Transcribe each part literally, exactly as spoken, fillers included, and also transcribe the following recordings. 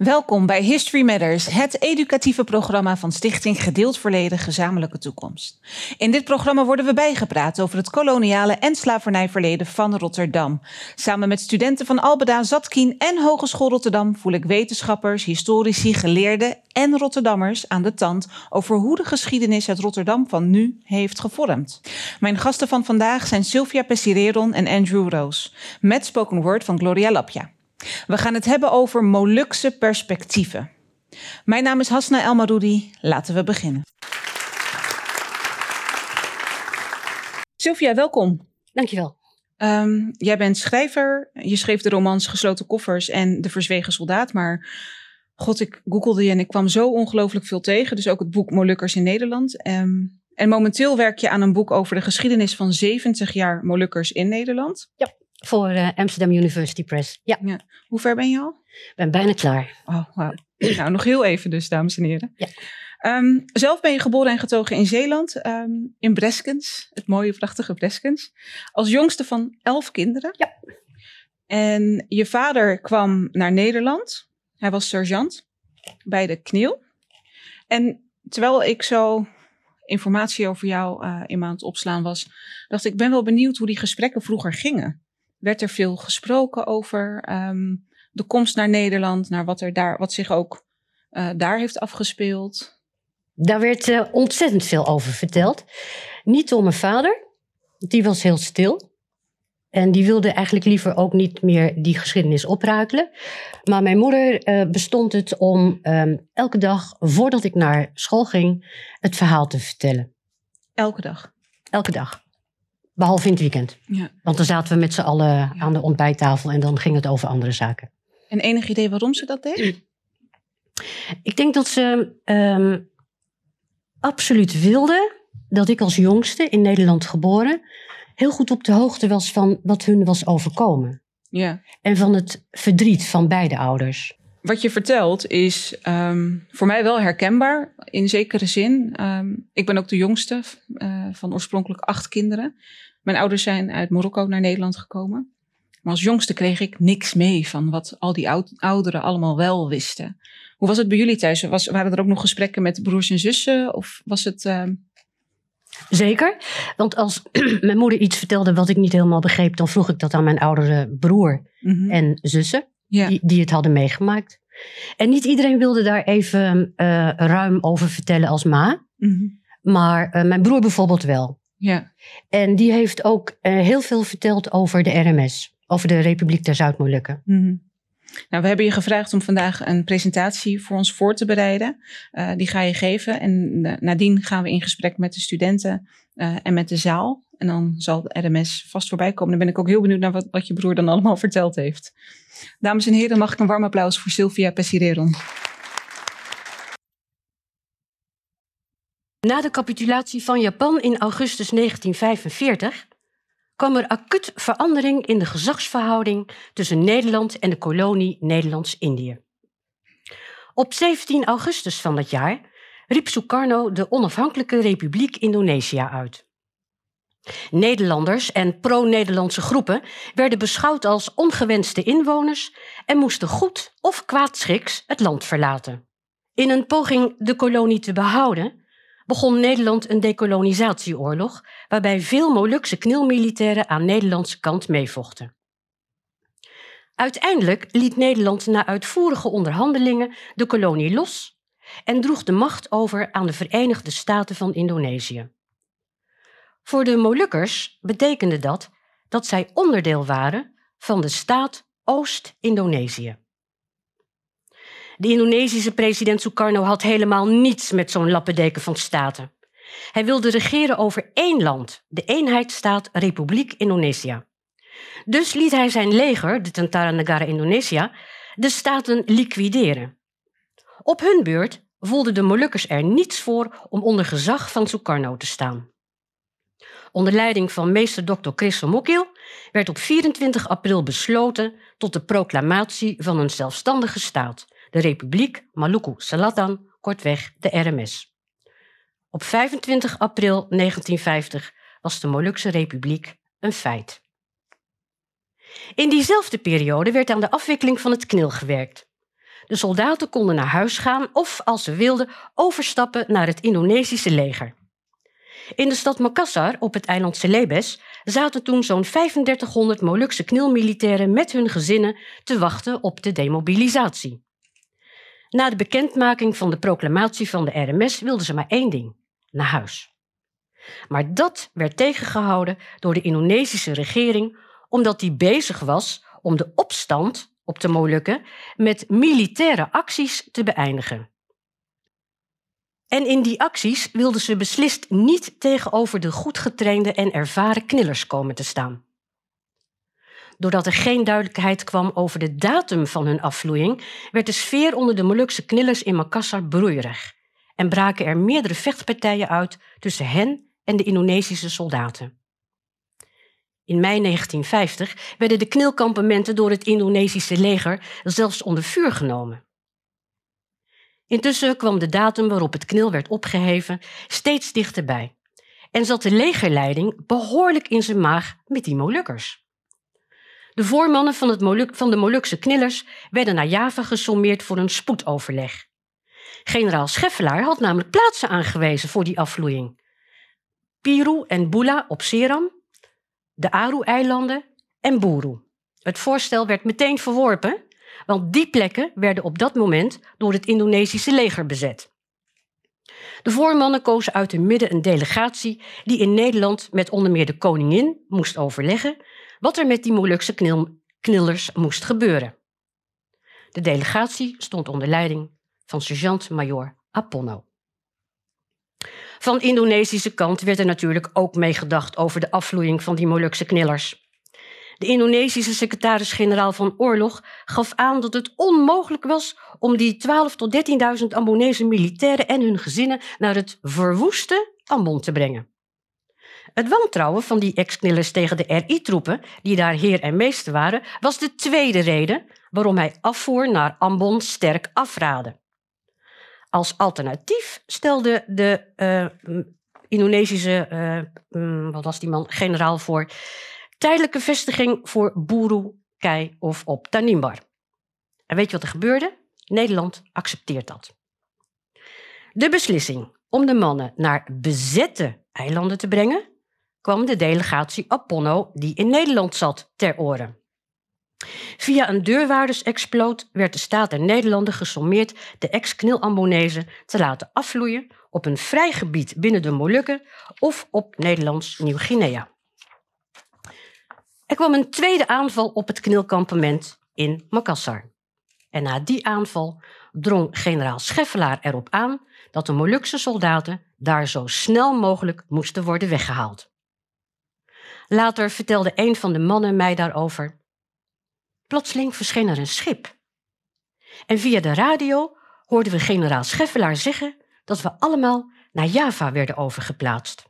Welkom bij History Matters, het educatieve programma van Stichting Gedeeld Verleden Gezamenlijke Toekomst. In dit programma worden we bijgepraat over het koloniale en slavernijverleden van Rotterdam. Samen met studenten van Albeda, Zatkin en Hogeschool Rotterdam voel ik wetenschappers, historici, geleerden en Rotterdammers aan de tand over hoe de geschiedenis het Rotterdam van nu heeft gevormd. Mijn gasten van vandaag zijn Sylvia Pessireron en Andrew Roos, met spoken word van Gloria Lappya. We gaan het hebben over Molukse perspectieven. Mijn naam is Hasna Elmaroudi. Laten we beginnen. Sylvia, welkom. Dankjewel. Um, jij bent schrijver. Je schreef de romans Gesloten Koffers en De Verzwegen Soldaat. Maar god, ik googelde je en ik kwam zo ongelooflijk veel tegen. Dus ook het boek Molukkers in Nederland. Um, en momenteel werk je aan een boek over de geschiedenis van zeventig jaar Molukkers in Nederland. Ja. Voor uh, Amsterdam University Press, ja. ja. Hoe ver ben je al? Ik ben bijna klaar. Oh, wauw. Nou, nog heel even dus, dames en heren. Ja. Um, zelf ben je geboren en getogen in Zeeland, um, in Breskens. Het mooie, prachtige Breskens. Als jongste van elf kinderen. Ja. En je vader kwam naar Nederland. Hij was sergeant bij de K N I L. En terwijl ik zo informatie over jou uh, in me aan het opslaan was, dacht ik, ben wel benieuwd hoe die gesprekken vroeger gingen. Werd er veel gesproken over um, de komst naar Nederland, naar wat, er daar, wat zich ook uh, daar heeft afgespeeld? Daar werd uh, ontzettend veel over verteld. Niet door mijn vader, die was heel stil. En die wilde eigenlijk liever ook niet meer die geschiedenis oprakelen. Maar mijn moeder uh, bestond het om um, elke dag, voordat ik naar school ging, het verhaal te vertellen. Elke dag? Elke dag. Behalve in het weekend. Ja. Want dan zaten we met z'n allen ja. aan de ontbijttafel en dan ging het over andere zaken. En enig idee waarom ze dat deed? Ik denk dat ze um, absoluut wilde dat ik als jongste, in Nederland geboren, heel goed op de hoogte was van wat hun was overkomen. Ja. En van het verdriet van beide ouders. Wat je vertelt is um, voor mij wel herkenbaar, in zekere zin. Um, ik ben ook de jongste uh, van oorspronkelijk acht kinderen. Mijn ouders zijn uit Marokko naar Nederland gekomen. Maar als jongste kreeg ik niks mee van wat al die oud- ouderen allemaal wel wisten. Hoe was het bij jullie thuis? Was, waren er ook nog gesprekken met broers en zussen? Of was het... Uh... Zeker, want als mijn moeder iets vertelde wat ik niet helemaal begreep, dan vroeg ik dat aan mijn oudere broer mm-hmm. en zussen. Ja. Die, die het hadden meegemaakt. En niet iedereen wilde daar even uh, ruim over vertellen als ma. Mm-hmm. Maar uh, mijn broer bijvoorbeeld wel. Ja. En die heeft ook uh, heel veel verteld over de R M S. Over de Republiek der Zuid-Molukken. Mm-hmm. Nou, we hebben je gevraagd om vandaag een presentatie voor ons voor te bereiden. Uh, die ga je geven. En uh, nadien gaan we in gesprek met de studenten uh, en met de zaal. En dan zal de R M S vast voorbij komen. Dan ben ik ook heel benieuwd naar wat, wat je broer dan allemaal verteld heeft. Dames en heren, mag ik een warm applaus voor Sylvia Pessireron. Na de capitulatie van Japan in augustus negentien vijfenveertig... kwam er acuut verandering in de gezagsverhouding tussen Nederland en de kolonie Nederlands-Indië. Op zeventien augustus van dat jaar riep Sukarno de onafhankelijke Republiek Indonesia uit. Nederlanders en pro-Nederlandse groepen werden beschouwd als ongewenste inwoners en moesten goed of kwaadschiks het land verlaten. In een poging de kolonie te behouden begon Nederland een dekolonisatieoorlog waarbij veel Molukse K N I L-militairen aan Nederlandse kant meevochten. Uiteindelijk liet Nederland na uitvoerige onderhandelingen de kolonie los en droeg de macht over aan de Verenigde Staten van Indonesië. Voor de Molukkers betekende dat dat zij onderdeel waren van de staat Oost-Indonesië. De Indonesische president Sukarno had helemaal niets met zo'n lappendeken van staten. Hij wilde regeren over één land, de eenheidsstaat Republiek Indonesia. Dus liet hij zijn leger, de Tentara Negara Indonesia, de staten liquideren. Op hun beurt voelden de Molukkers er niets voor om onder gezag van Sukarno te staan. Onder leiding van meester dokter Chris Soumokil werd op vierentwintig april besloten tot de proclamatie van een zelfstandige staat, de Republiek Maluku Selatan, kortweg de R M S. Op vijfentwintig april negentien vijftig was de Molukse Republiek een feit. In diezelfde periode werd aan de afwikkeling van het K N I L gewerkt. De soldaten konden naar huis gaan of, als ze wilden, overstappen naar het Indonesische leger. In de stad Makassar, op het eiland Celebes, zaten toen zo'n vijfendertighonderd Molukse K N I L-militairen met hun gezinnen te wachten op de demobilisatie. Na de bekendmaking van de proclamatie van de R M S wilden ze maar één ding: naar huis. Maar dat werd tegengehouden door de Indonesische regering, omdat die bezig was om de opstand op de Molukken met militaire acties te beëindigen. En in die acties wilden ze beslist niet tegenover de goed getrainde en ervaren knillers komen te staan. Doordat er geen duidelijkheid kwam over de datum van hun afvloeiing, werd de sfeer onder de Molukse knillers in Makassar broeierig en braken er meerdere vechtpartijen uit tussen hen en de Indonesische soldaten. In mei negentien vijftig werden de knilkampementen door het Indonesische leger zelfs onder vuur genomen. Intussen kwam de datum waarop het K N I L werd opgeheven steeds dichterbij en zat de legerleiding behoorlijk in zijn maag met die Molukkers. De voormannen van, het Moluk, van de Molukse knillers werden naar Java gesommeerd voor een spoedoverleg. Generaal Scheffelaar had namelijk plaatsen aangewezen voor die afvloeiing. Piru en Bula op Seram, de Aru-eilanden en Buru. Het voorstel werd meteen verworpen, want die plekken werden op dat moment door het Indonesische leger bezet. De voormannen kozen uit hun midden een delegatie die in Nederland met onder meer de koningin moest overleggen wat er met die Molukse knil- knillers moest gebeuren. De delegatie stond onder leiding van sergeant-majoor Aponno. Van de Indonesische kant werd er natuurlijk ook meegedacht over de afvloeiing van die Molukse knillers. De Indonesische secretaris-generaal van Oorlog gaf aan dat het onmogelijk was om die twaalfduizend tot dertienduizend Ambonezen militairen en hun gezinnen naar het verwoeste Ambon te brengen. Het wantrouwen van die ex-knillers tegen de R I-troepen, die daar heer en meester waren, was de tweede reden waarom hij afvoer naar Ambon sterk afraadde. Als alternatief stelde de uh, Indonesische uh, um, wat was die man, generaal voor tijdelijke vestiging voor Buru, Kei of op Tanimbar. En weet je wat er gebeurde? Nederland accepteert dat. De beslissing om de mannen naar bezette eilanden te brengen kwam de delegatie Aponno, die in Nederland zat, ter oren. Via een deurwaardersexploot werd de staat der Nederlanden gesommeerd de ex-K N I L-Ambonezen te laten afvloeien op een vrij gebied binnen de Molukken of op Nederlands Nieuw-Guinea. Er kwam een tweede aanval op het K N I L-kampement in Makassar. En na die aanval drong generaal Scheffelaar erop aan dat de Molukse soldaten daar zo snel mogelijk moesten worden weggehaald. Later vertelde een van de mannen mij daarover. Plotseling verscheen er een schip. En via de radio hoorden we generaal Scheffelaar zeggen dat we allemaal naar Java werden overgeplaatst.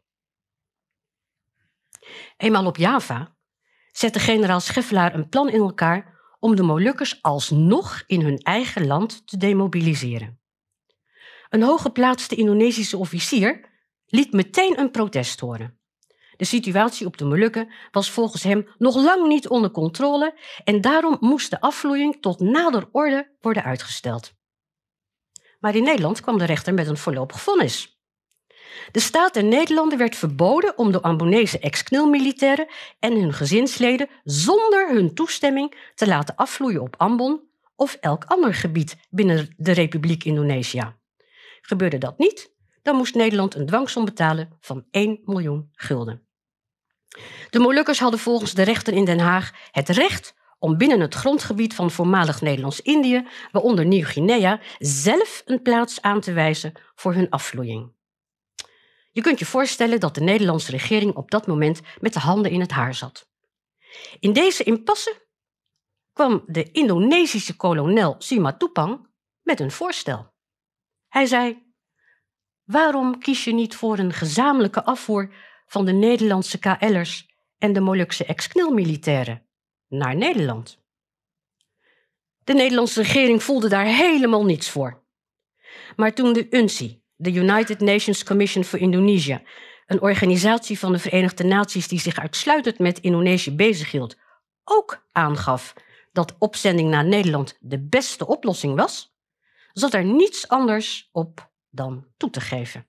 Eenmaal op Java zette generaal Scheffelaar een plan in elkaar om de Molukkers alsnog in hun eigen land te demobiliseren. Een hooggeplaatste Indonesische officier liet meteen een protest horen. De situatie op de Molukken was volgens hem nog lang niet onder controle en daarom moest de afvloeiing tot nader orde worden uitgesteld. Maar in Nederland kwam de rechter met een voorlopig vonnis. De staat der Nederlanden werd verboden om de Ambonese ex-K N I L-militairen en hun gezinsleden zonder hun toestemming te laten afvloeien op Ambon of elk ander gebied binnen de Republiek Indonesië. Gebeurde dat niet, dan moest Nederland een dwangsom betalen van één miljoen gulden. De Molukkers hadden volgens de rechter in Den Haag het recht om binnen het grondgebied van voormalig Nederlands-Indië, waaronder Nieuw-Guinea, zelf een plaats aan te wijzen voor hun afvloeiing. Je kunt je voorstellen dat de Nederlandse regering op dat moment met de handen in het haar zat. In deze impasse kwam de Indonesische kolonel Simatupang met een voorstel. Hij zei: waarom kies je niet voor een gezamenlijke afvoer van de Nederlandse K L'ers en de Molukse ex-K N I L-militairen naar Nederland? De Nederlandse regering voelde daar helemaal niets voor. Maar toen de U N C I, de United Nations Commission for Indonesia, een organisatie van de Verenigde Naties die zich uitsluitend met Indonesië bezighield, ook aangaf dat opzending naar Nederland de beste oplossing was, zat er niets anders op dan toe te geven.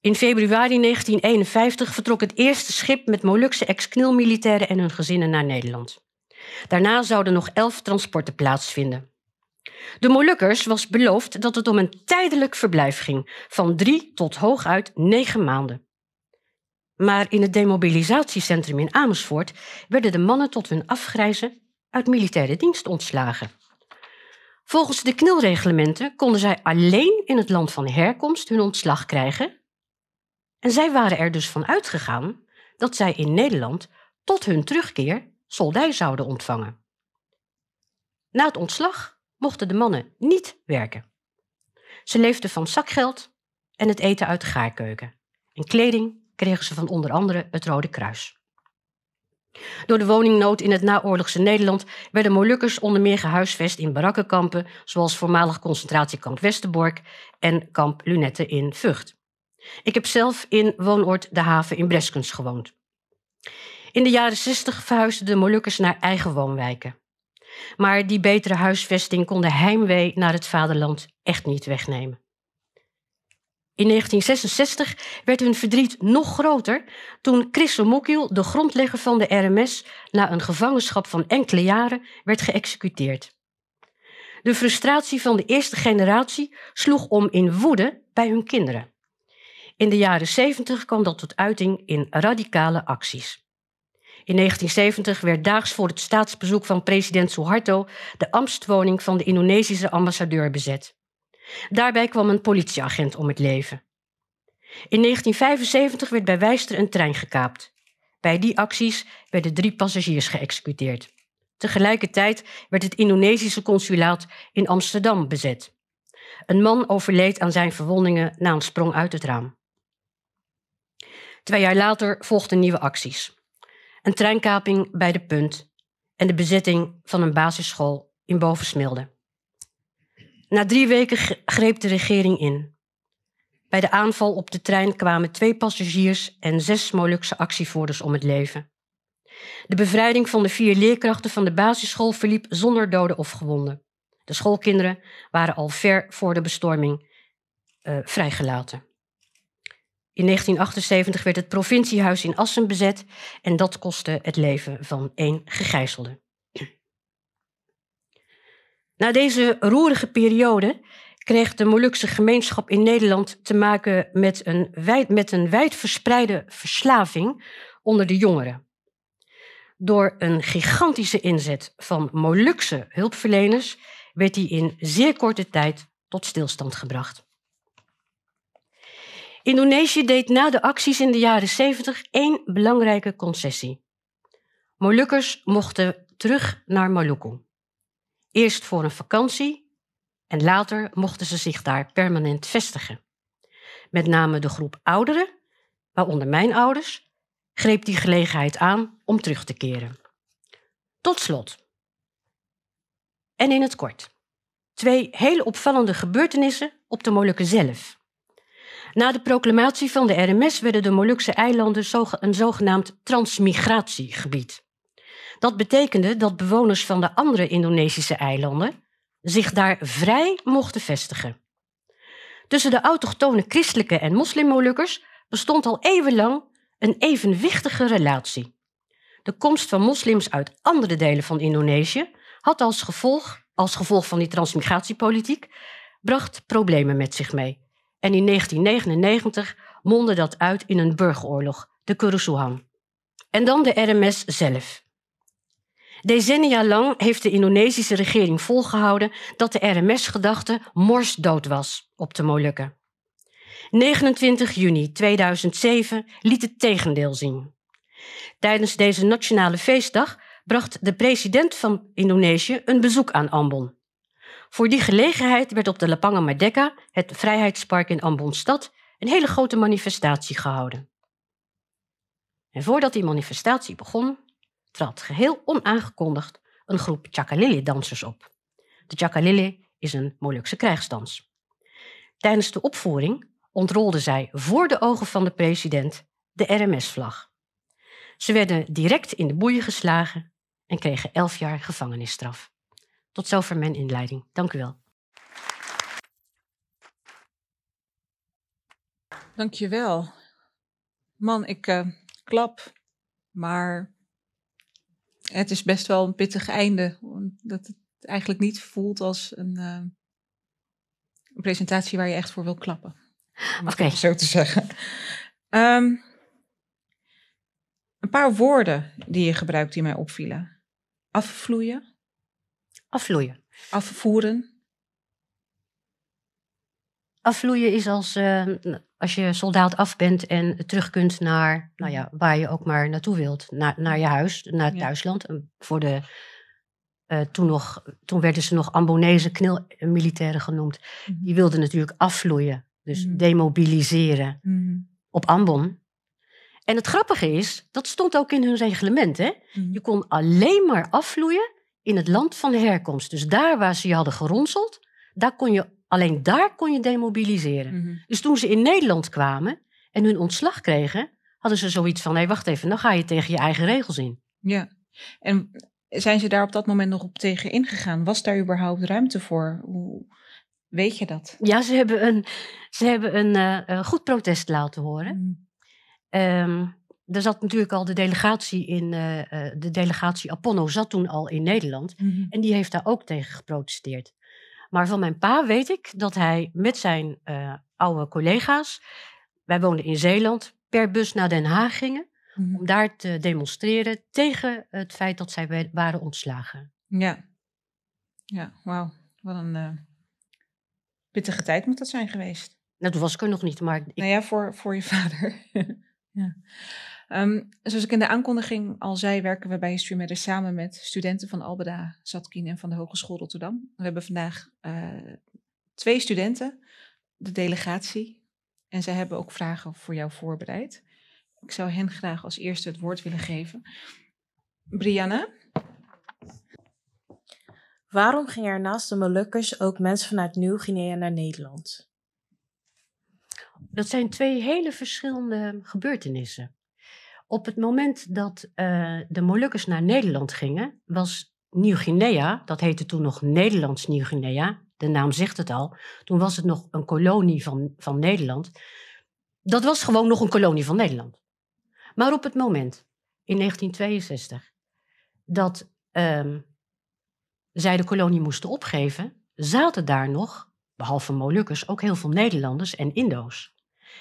In februari negentien eenenvijftig vertrok het eerste schip met Molukse ex-K N I L-militairen en hun gezinnen naar Nederland. Daarna zouden nog elf transporten plaatsvinden. De Molukkers was beloofd dat het om een tijdelijk verblijf ging, van drie tot hooguit negen maanden. Maar in het demobilisatiecentrum in Amersfoort werden de mannen tot hun afgrijzen uit militaire dienst ontslagen. Volgens de K N I L-reglementen konden zij alleen in het land van herkomst hun ontslag krijgen. En zij waren er dus van uitgegaan dat zij in Nederland tot hun terugkeer soldij zouden ontvangen. Na het ontslag mochten de mannen niet werken. Ze leefden van zakgeld en het eten uit de gaarkeuken. En kleding kregen ze van onder andere het Rode Kruis. Door de woningnood in het naoorlogse Nederland werden Molukkers onder meer gehuisvest in barakkenkampen, zoals voormalig concentratiekamp Westerbork en kamp Lunette in Vught. Ik heb zelf in woonoord De Haven in Breskens gewoond. In de jaren zestig verhuisden de Molukkers naar eigen woonwijken. Maar die betere huisvesting kon de heimwee naar het vaderland echt niet wegnemen. In negentien zesenzestig werd hun verdriet nog groter toen Chris Soumokil, de grondlegger van de R M S, na een gevangenschap van enkele jaren werd geëxecuteerd. De frustratie van de eerste generatie sloeg om in woede bij hun kinderen. In de jaren zeventig kwam dat tot uiting in radicale acties. In negentien zeventig werd daags voor het staatsbezoek van president Suharto de ambtswoning van de Indonesische ambassadeur bezet. Daarbij kwam een politieagent om het leven. In negentien vijfenzeventig werd bij Wijster een trein gekaapt. Bij die acties werden drie passagiers geëxecuteerd. Tegelijkertijd werd het Indonesische consulaat in Amsterdam bezet. Een man overleed aan zijn verwondingen na een sprong uit het raam. Twee jaar later volgden nieuwe acties. Een treinkaping bij De Punt en de bezetting van een basisschool in Bovensmilde. Na drie weken greep de regering in. Bij de aanval op de trein kwamen twee passagiers en zes Molukse actievoerders om het leven. De bevrijding van de vier leerkrachten van de basisschool verliep zonder doden of gewonden. De schoolkinderen waren al ver voor de bestorming uh, vrijgelaten. In negentien achtenzeventig werd het provinciehuis in Assen bezet en dat kostte het leven van één gegijzelde. Na deze roerige periode kreeg de Molukse gemeenschap in Nederland te maken met een, wijd, met een wijdverspreide verslaving onder de jongeren. Door een gigantische inzet van Molukse hulpverleners werd die in zeer korte tijd tot stilstand gebracht. Indonesië deed na de acties in de jaren zeventig één belangrijke concessie. Molukkers mochten terug naar Maluku. Eerst voor een vakantie en later mochten ze zich daar permanent vestigen. Met name de groep ouderen, waaronder mijn ouders, greep die gelegenheid aan om terug te keren. Tot slot. En in het kort. Twee hele opvallende gebeurtenissen op de Molukken zelf. Na de proclamatie van de R M S werden de Molukse eilanden een zogenaamd transmigratiegebied. Dat betekende dat bewoners van de andere Indonesische eilanden zich daar vrij mochten vestigen. Tussen de autochtone christelijke en moslimmolukkers bestond al eeuwenlang een evenwichtige relatie. De komst van moslims uit andere delen van Indonesië had als gevolg, als gevolg van die transmigratiepolitiek, bracht problemen met zich mee. En in negentien negenennegentig mondde dat uit in een burgeroorlog, de Kerusuhan. En dan de R M S zelf. Decennia lang heeft de Indonesische regering volgehouden dat de R M S-gedachte morsdood was op de Molukken. negenentwintig juni tweeduizend zeven liet het tegendeel zien. Tijdens deze nationale feestdag bracht de president van Indonesië een bezoek aan Ambon. Voor die gelegenheid werd op de Lapangan Merdeka, het vrijheidspark in Ambonstad, een hele grote manifestatie gehouden. En voordat die manifestatie begon, trad geheel onaangekondigd een groep Tjakalili-dansers op. De Tjakalili is een Molukse krijgsdans. Tijdens de opvoering ontrolden zij voor de ogen van de president de R M S-vlag. Ze werden direct in de boeien geslagen en kregen elf jaar gevangenisstraf. Tot zover mijn inleiding. Dank u wel. Dank je wel. Man, ik uh, klap, maar het is best wel een pittig einde. Dat het eigenlijk niet voelt als een, uh, een presentatie waar je echt voor wil klappen. Om het okay. zo te zeggen. Um, een paar woorden die je gebruikt die mij opvielen. Afvloeien. Afvloeien. Afvoeren. Afvloeien is als... Uh, Als je soldaat af bent en terug kunt naar, nou ja, waar je ook maar naartoe wilt. Na, naar je huis, naar het ja. thuisland. Voor de, uh, toen, nog, toen werden ze nog Ambonezen K N I L-militairen genoemd. Mm-hmm. Die wilden natuurlijk afvloeien. Dus mm-hmm. demobiliseren mm-hmm. op Ambon. En het grappige is, dat stond ook in hun reglement. Hè? Mm-hmm. Je kon alleen maar afvloeien in het land van herkomst. Dus daar waar ze je hadden geronseld, daar kon je Alleen daar kon je demobiliseren. Mm-hmm. Dus toen ze in Nederland kwamen en hun ontslag kregen, hadden ze zoiets van, hé, hey, wacht even, dan ga je tegen je eigen regels in. Ja, en zijn ze daar op dat moment nog op tegen ingegaan? Was daar überhaupt ruimte voor? Hoe weet je dat? Ja, ze hebben een, ze hebben een uh, goed protest laten horen. Mm. Um, er zat natuurlijk al de delegatie in, uh, de delegatie Aponno zat toen al in Nederland. Mm-hmm. En die heeft daar ook tegen geprotesteerd. Maar van mijn pa weet ik dat hij met zijn uh, oude collega's, wij woonden in Zeeland, per bus naar Den Haag gingen. Mm-hmm. Om daar te demonstreren tegen het feit dat zij waren ontslagen. Ja, ja, wauw. Wat een uh, pittige tijd moet dat zijn geweest. Nou, dat was ik er nog niet, maar... Ik... Nou ja, voor, voor je vader. ja. um, zoals ik in de aankondiging al zei, werken we bij HistoryMatters samen met studenten van Albeda, Zatkin en van de Hogeschool Rotterdam. We hebben vandaag uh, twee studenten, de delegatie, en zij hebben ook vragen voor jou voorbereid. Ik zou hen graag als eerste het woord willen geven. Brianna? Waarom gingen er naast de Molukkers ook mensen vanuit Nieuw-Guinea naar Nederland? Dat zijn twee hele verschillende gebeurtenissen. Op het moment dat uh, de Molukkers naar Nederland gingen, was Nieuw-Guinea, dat heette toen nog Nederlands Nieuw-Guinea, de naam zegt het al, toen was het nog een kolonie van, van Nederland. Dat was gewoon nog een kolonie van Nederland. Maar op het moment, in negentien tweeënzestig, dat uh, zij de kolonie moesten opgeven, zaten daar nog, behalve Molukkers, ook heel veel Nederlanders en Indo's.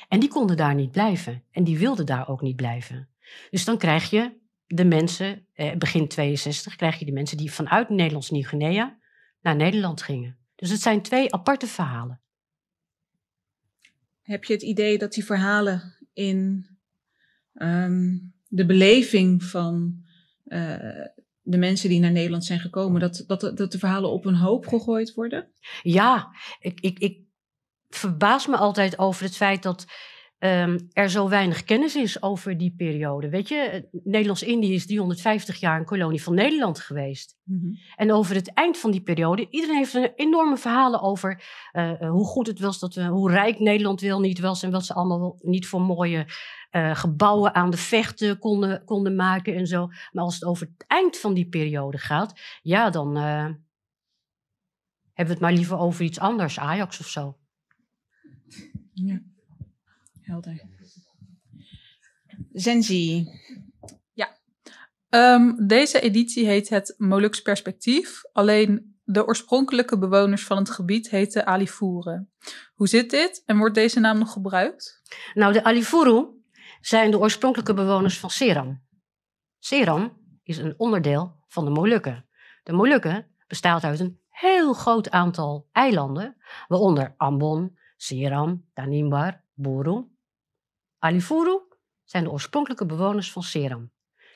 En die konden daar niet blijven. En die wilden daar ook niet blijven. Dus dan krijg je de mensen, eh, begin tweeënzestig, krijg je de mensen die vanuit Nederlands Nieuw-Guinea naar Nederland gingen. Dus het zijn twee aparte verhalen. Heb je het idee dat die verhalen in um, de beleving van uh, de mensen die naar Nederland zijn gekomen, dat, dat, dat de verhalen op een hoop gegooid worden? Ja, ik... ik, ik verbaas me altijd over het feit dat um, er zo weinig kennis is over die periode. Weet je, Nederlands-Indië is driehonderdvijftig jaar een kolonie van Nederland geweest. Mm-hmm. En over het eind van die periode, iedereen heeft een enorme verhalen over uh, hoe goed het was, dat we, hoe rijk Nederland wel niet was en wat ze allemaal niet voor mooie uh, gebouwen aan de vechten konden, konden maken en zo. Maar als het over het eind van die periode gaat, ja, dan uh, hebben we het maar liever over iets anders, Ajax of zo. Ja, helder. Zenzi. Ja, um, deze editie heet het Moluks Perspectief. Alleen de oorspronkelijke bewoners van het gebied heten Alifuren. Hoe zit dit en wordt deze naam nog gebruikt? Nou, de Alifuren zijn de oorspronkelijke bewoners van Seram. Seram is een onderdeel van de Molukken. De Molukken bestaat uit een heel groot aantal eilanden, waaronder Ambon, Seram, Tanimbar, Buru. Alifuren zijn de oorspronkelijke bewoners van Seram.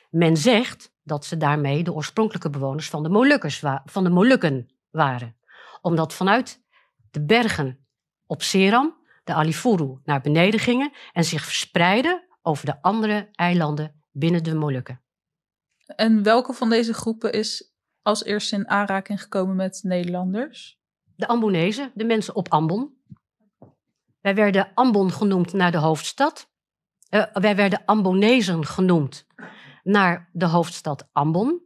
Men zegt dat ze daarmee de oorspronkelijke bewoners van de, Molukkers wa- van de Molukken waren. Omdat vanuit de bergen op Seram de Alifuren naar beneden gingen en zich verspreidden over de andere eilanden binnen de Molukken. En welke van deze groepen is als eerste in aanraking gekomen met Nederlanders? De Ambonezen, de mensen op Ambon. Wij werden Ambon genoemd naar de hoofdstad. Uh, wij werden Ambonezen genoemd naar de hoofdstad Ambon.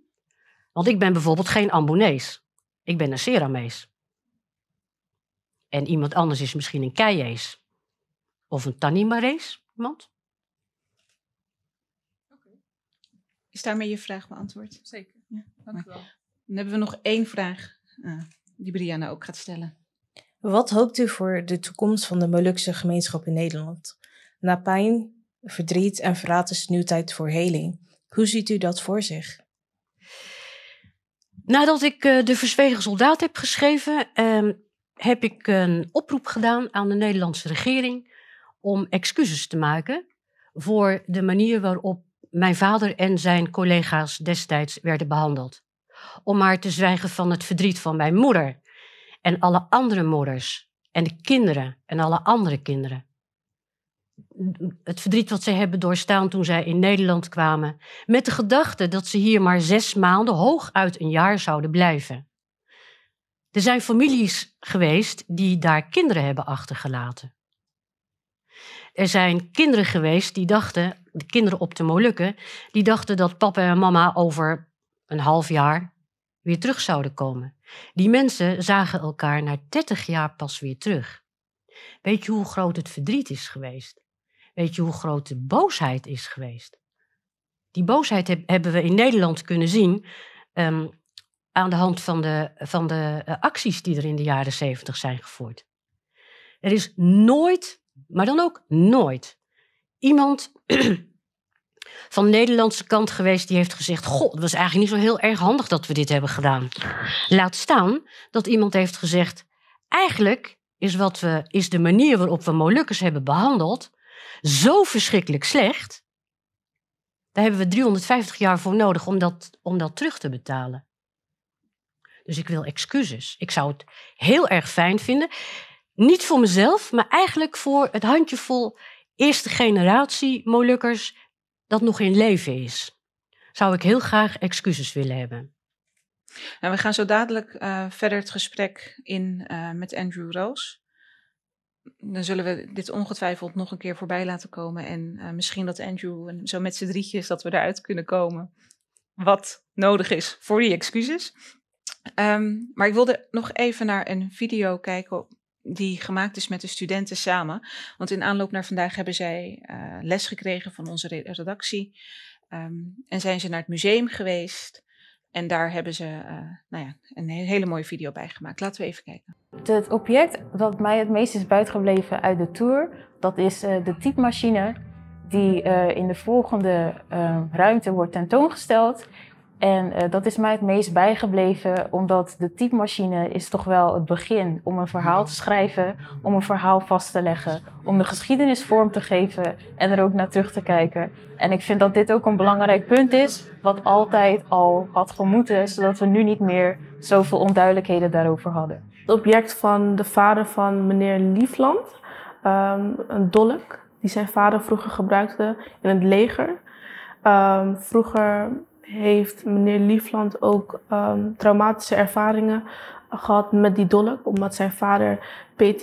Want ik ben bijvoorbeeld geen Ambonees. Ik ben een Seramees. En iemand anders is misschien een Keijees. Of een Tanimbarees, iemand. Okay. Is daarmee je vraag beantwoord? Zeker, ja, dank u wel. Dan hebben we nog één vraag uh, die Brianna ook gaat stellen. Wat hoopt u voor de toekomst van de Molukse gemeenschap in Nederland? Na pijn, verdriet en verraad is het nu tijd voor heling. Hoe ziet u dat voor zich? Nadat ik uh, De Verzwegen Soldaat heb geschreven, uh, heb ik een oproep gedaan aan de Nederlandse regering om excuses te maken voor de manier waarop mijn vader en zijn collega's destijds werden behandeld. Om maar te zwijgen van het verdriet van mijn moeder en alle andere moeders en de kinderen en alle andere kinderen. Het verdriet wat zij hebben doorstaan toen zij in Nederland kwamen, met de gedachte dat ze hier maar zes maanden, hooguit een jaar, zouden blijven. Er zijn families geweest die daar kinderen hebben achtergelaten. Er zijn kinderen geweest die dachten, de kinderen op de Molukken, die dachten dat papa en mama over een half jaar weer terug zouden komen. Die mensen zagen elkaar na dertig jaar pas weer terug. Weet je hoe groot het verdriet is geweest? Weet je hoe groot de boosheid is geweest? Die boosheid heb, hebben we in Nederland kunnen zien um, aan de hand van de, van de uh, acties die er in de jaren zeventig zijn gevoerd. Er is nooit, maar dan ook nooit, iemand van de Nederlandse kant geweest die heeft gezegd: goh, het was eigenlijk niet zo heel erg handig dat we dit hebben gedaan. Laat staan dat iemand heeft gezegd: eigenlijk is, wat we, is de manier waarop we Molukkers hebben behandeld zo verschrikkelijk slecht. Daar hebben we driehonderdvijftig jaar voor nodig om dat, om dat terug te betalen. Dus ik wil excuses. Ik zou het heel erg fijn vinden. Niet voor mezelf, maar eigenlijk voor het handjevol eerste generatie Molukkers dat nog in leven is. Zou ik heel graag excuses willen hebben. Nou, we gaan zo dadelijk uh, verder het gesprek in uh, met Andrew Roos. Dan zullen we dit ongetwijfeld nog een keer voorbij laten komen. En uh, misschien dat Andrew en zo met z'n drietjes dat we eruit kunnen komen wat nodig is voor die excuses. Um, maar ik wilde nog even naar een video kijken die gemaakt is met de studenten samen. Want in aanloop naar vandaag hebben zij uh, les gekregen van onze redactie. Um, en zijn ze naar het museum geweest. En daar hebben ze uh, nou ja, een hele mooie video bij gemaakt. Laten we even kijken. Het object dat mij het meest is buitengebleven uit de tour, dat is uh, de typemachine die uh, in de volgende uh, ruimte wordt tentoongesteld. En uh, dat is mij het meest bijgebleven, omdat de typemachine is toch wel het begin om een verhaal te schrijven, om een verhaal vast te leggen, om de geschiedenis vorm te geven en er ook naar terug te kijken. En ik vind dat dit ook een belangrijk punt is, wat altijd al had gemoeten, zodat we nu niet meer zoveel onduidelijkheden daarover hadden. Het object van de vader van meneer Liefland, um, een dolk, die zijn vader vroeger gebruikte in het leger. Um, vroeger... heeft meneer Liefland ook um, traumatische ervaringen gehad met die dolk, omdat zijn vader P T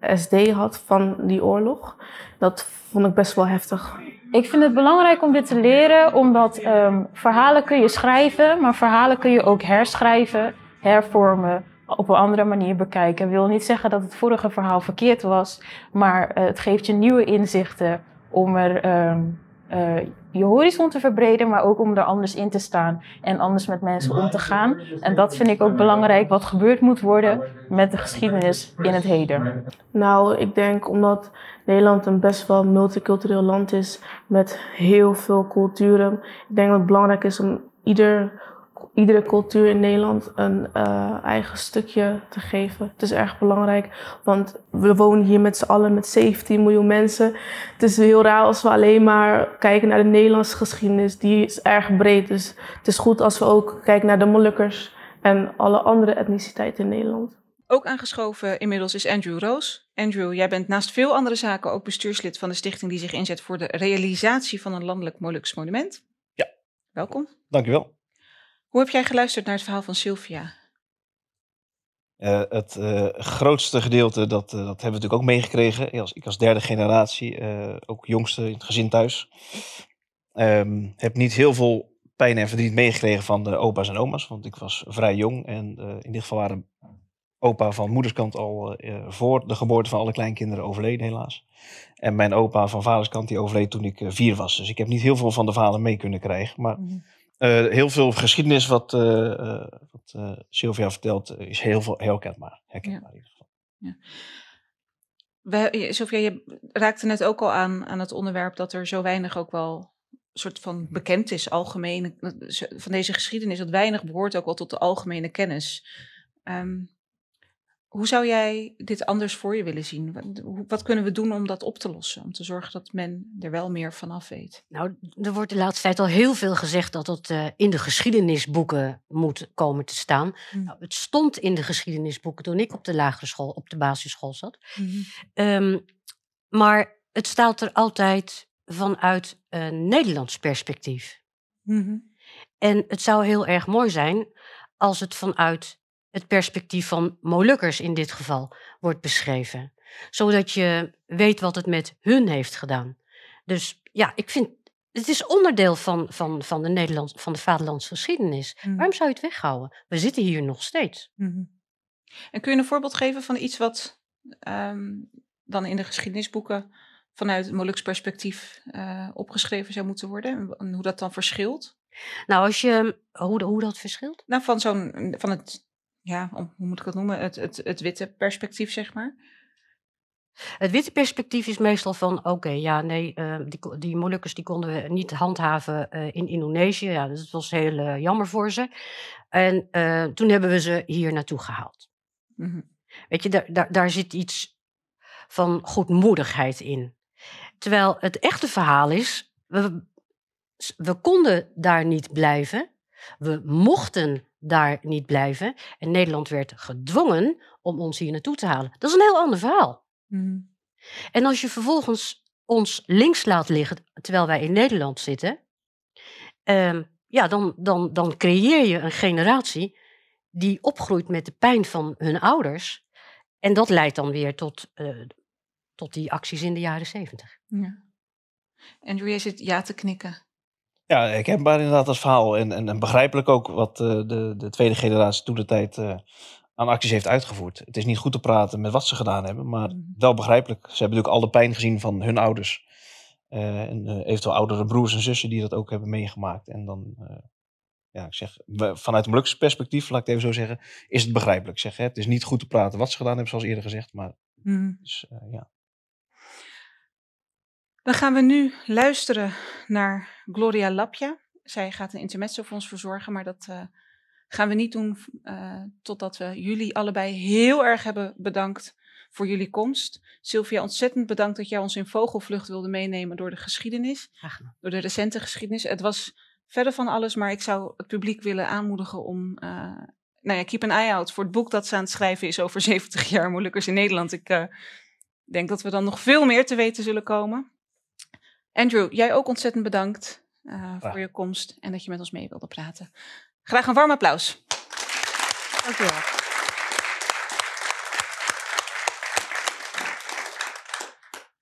S D had van die oorlog. Dat vond ik best wel heftig. Ik vind het belangrijk om dit te leren, omdat um, verhalen kun je schrijven, maar verhalen kun je ook herschrijven, hervormen, op een andere manier bekijken. Ik wil niet zeggen dat het vorige verhaal verkeerd was, maar uh, het geeft je nieuwe inzichten om er... Um, Uh, je horizon te verbreden, maar ook om er anders in te staan en anders met mensen om te gaan. En dat vind ik ook belangrijk, wat gebeurd moet worden met de geschiedenis in het heden. Nou, ik denk omdat Nederland een best wel multicultureel land is met heel veel culturen. Ik denk dat het belangrijk is om ieder, iedere cultuur in Nederland een uh, eigen stukje te geven. Het is erg belangrijk, want we wonen hier met z'n allen met zeventien miljoen mensen. Het is heel raar als we alleen maar kijken naar de Nederlandse geschiedenis. Die is erg breed, dus het is goed als we ook kijken naar de Molukkers en alle andere etniciteiten in Nederland. Ook aangeschoven inmiddels is Andrew Roos. Andrew, jij bent naast veel andere zaken ook bestuurslid van de stichting die zich inzet voor de realisatie van een landelijk Moluks monument. Ja. Welkom. Dank je wel. Hoe heb jij geluisterd naar het verhaal van Sylvia? Uh, het uh, grootste gedeelte, dat, uh, dat hebben we natuurlijk ook meegekregen. Ik als, ik als derde generatie, uh, ook jongste in het gezin thuis. Um, heb niet heel veel pijn en verdriet meegekregen van de opa's en oma's. Want ik was vrij jong en uh, in dit geval waren opa van moederskant al uh, voor de geboorte van alle kleinkinderen overleden helaas. En mijn opa van vaderskant die overleed toen ik uh, vier was. Dus ik heb niet heel veel van de vader mee kunnen krijgen. Maar mm-hmm. uh, heel veel geschiedenis wat, uh, uh, wat uh, Sylvia vertelt uh, is heel, veel, heel kenbaar. herkenbaar. Ja. Ja. We, Sylvia, je raakte net ook al aan, aan het onderwerp dat er zo weinig ook wel soort van bekend is, algemeen, van deze geschiedenis, dat weinig behoort ook wel tot de algemene kennis. Um, hoe zou jij dit anders voor je willen zien? Wat, wat kunnen we doen om dat op te lossen? Om te zorgen dat men er wel meer vanaf weet? Nou, er wordt de laatste tijd al heel veel gezegd dat dat uh, in de geschiedenisboeken moet komen te staan. Mm. Nou, het stond in de geschiedenisboeken toen ik op de lagere school, op de basisschool zat. Mm-hmm. Um, maar het staat er altijd vanuit een Nederlands perspectief. Mm-hmm. En het zou heel erg mooi zijn als het vanuit het perspectief van Molukkers in dit geval wordt beschreven. Zodat je weet wat het met hun heeft gedaan. Dus ja, ik vind, het is onderdeel van, van, van, de, Nederlands, van de vaderlandse geschiedenis. Mm-hmm. Waarom zou je het weghouden? We zitten hier nog steeds. Mm-hmm. En kun je een voorbeeld geven van iets wat um, dan in de geschiedenisboeken vanuit het Moluks perspectief uh, opgeschreven zou moeten worden? En hoe dat dan verschilt? Nou, als je... Hoe, hoe dat verschilt? Nou, van zo'n... Van het, ja, hoe moet ik dat noemen? Het, het, het witte perspectief, zeg maar. Het witte perspectief is meestal van... Oké, okay, ja, nee, uh, die, die Molukkers die konden we niet handhaven uh, in Indonesië. Ja, dat was heel uh, jammer voor ze. En uh, toen hebben we ze hier naartoe gehaald. Mm-hmm. Weet je, daar, daar, daar zit iets van goedmoedigheid in. Terwijl het echte verhaal is, we, we konden daar niet blijven. We mochten daar niet blijven. En Nederland werd gedwongen om ons hier naartoe te halen. Dat is een heel ander verhaal. Mm. En als je vervolgens ons links laat liggen, terwijl wij in Nederland zitten, Um, ja, dan, dan, dan creëer je een generatie die opgroeit met de pijn van hun ouders. En dat leidt dan weer tot... Uh, tot die acties in de jaren zeventig. Ja. Andrew, jij zit ja te knikken. Ja, ik heb maar inderdaad dat verhaal. En, en, en begrijpelijk ook wat uh, de, de tweede generatie toen de tijd uh, aan acties heeft uitgevoerd. Het is niet goed te praten met wat ze gedaan hebben, maar mm. wel begrijpelijk. Ze hebben natuurlijk al de pijn gezien van hun ouders. Uh, en uh, eventueel oudere broers en zussen die dat ook hebben meegemaakt. En dan, uh, ja, ik zeg, vanuit een Molukse perspectief, laat ik het even zo zeggen, is het begrijpelijk. Zeg, hè? Het is niet goed te praten wat ze gedaan hebben, zoals eerder gezegd, maar mm. dus, uh, ja. Dan gaan we nu luisteren naar Gloria Lappya. Zij gaat een intermezzo voor ons verzorgen, maar dat uh, gaan we niet doen uh, totdat we jullie allebei heel erg hebben bedankt voor jullie komst. Sylvia, ontzettend bedankt dat jij ons in vogelvlucht wilde meenemen door de geschiedenis, Ach. door de recente geschiedenis. Het was verder van alles, maar ik zou het publiek willen aanmoedigen om... Uh, nou ja, keep an eye out voor het boek dat ze aan het schrijven is over zeventig jaar Molukkers in Nederland. Ik uh, denk dat we dan nog veel meer te weten zullen komen. Andrew, jij ook ontzettend bedankt uh, voor je komst en dat je met ons mee wilde praten. Graag een warm applaus. Dank je wel.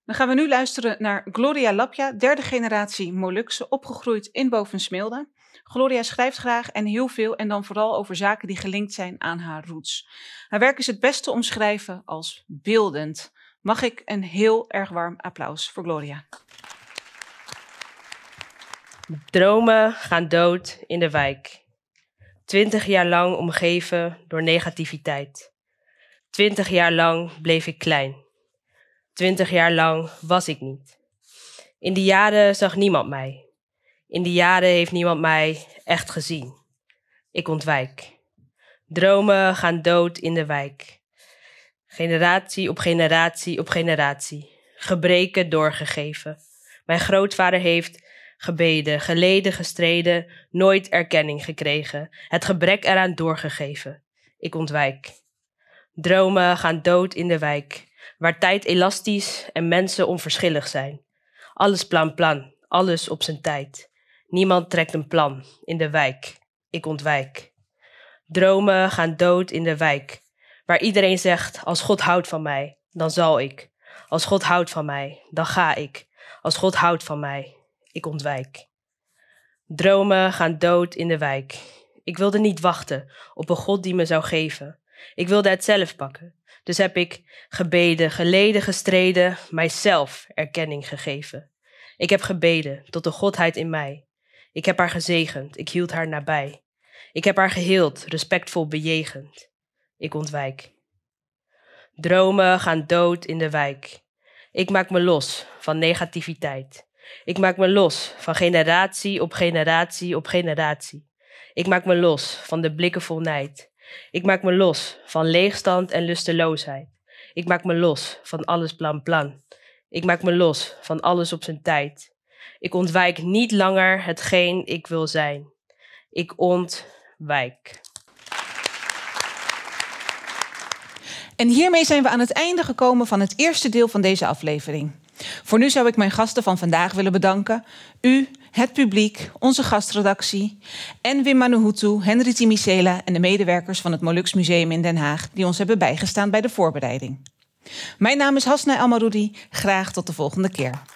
Dan gaan we nu luisteren naar Gloria Lappya, derde generatie Molukse, opgegroeid in Bovensmilde. Gloria schrijft graag en heel veel en dan vooral over zaken die gelinkt zijn aan haar roots. Haar werk is het best te omschrijven als beeldend. Mag ik een heel erg warm applaus voor Gloria. Dromen gaan dood in de wijk. Twintig jaar lang omgeven door negativiteit. Twintig jaar lang bleef ik klein. Twintig jaar lang was ik niet. In die jaren zag niemand mij. In die jaren heeft niemand mij echt gezien. Ik ontwijk. Dromen gaan dood in de wijk. Generatie op generatie op generatie. Gebreken doorgegeven. Mijn grootvader heeft... gebeden, geleden, gestreden, nooit erkenning gekregen. Het gebrek eraan doorgegeven. Ik ontwijk. Dromen gaan dood in de wijk, waar tijd elastisch en mensen onverschillig zijn. Alles plan plan, alles op zijn tijd. Niemand trekt een plan in de wijk. Ik ontwijk. Dromen gaan dood in de wijk, waar iedereen zegt, als God houdt van mij, dan zal ik. Als God houdt van mij, dan ga ik. Als God houdt van mij... Ik ontwijk. Dromen gaan dood in de wijk. Ik wilde niet wachten op een God die me zou geven. Ik wilde het zelf pakken. Dus heb ik gebeden, geleden, gestreden, mijzelf erkenning gegeven. Ik heb gebeden tot de Godheid in mij. Ik heb haar gezegend, ik hield haar nabij. Ik heb haar geheeld, respectvol bejegend. Ik ontwijk. Dromen gaan dood in de wijk. Ik maak me los van negativiteit. Ik maak me los van generatie op generatie op generatie. Ik maak me los van de blikken vol nijd. Ik maak me los van leegstand en lusteloosheid. Ik maak me los van alles plan plan. Ik maak me los van alles op zijn tijd. Ik ontwijk niet langer hetgeen ik wil zijn. Ik ontwijk. En hiermee zijn we aan het einde gekomen van het eerste deel van deze aflevering. Voor nu zou ik mijn gasten van vandaag willen bedanken. U, het publiek, onze gastredactie en Wim Manuhutu, Henry Timisela en de medewerkers van het Moluks Museum in Den Haag die ons hebben bijgestaan bij de voorbereiding. Mijn naam is Hasna Elmaroudi. Graag tot de volgende keer.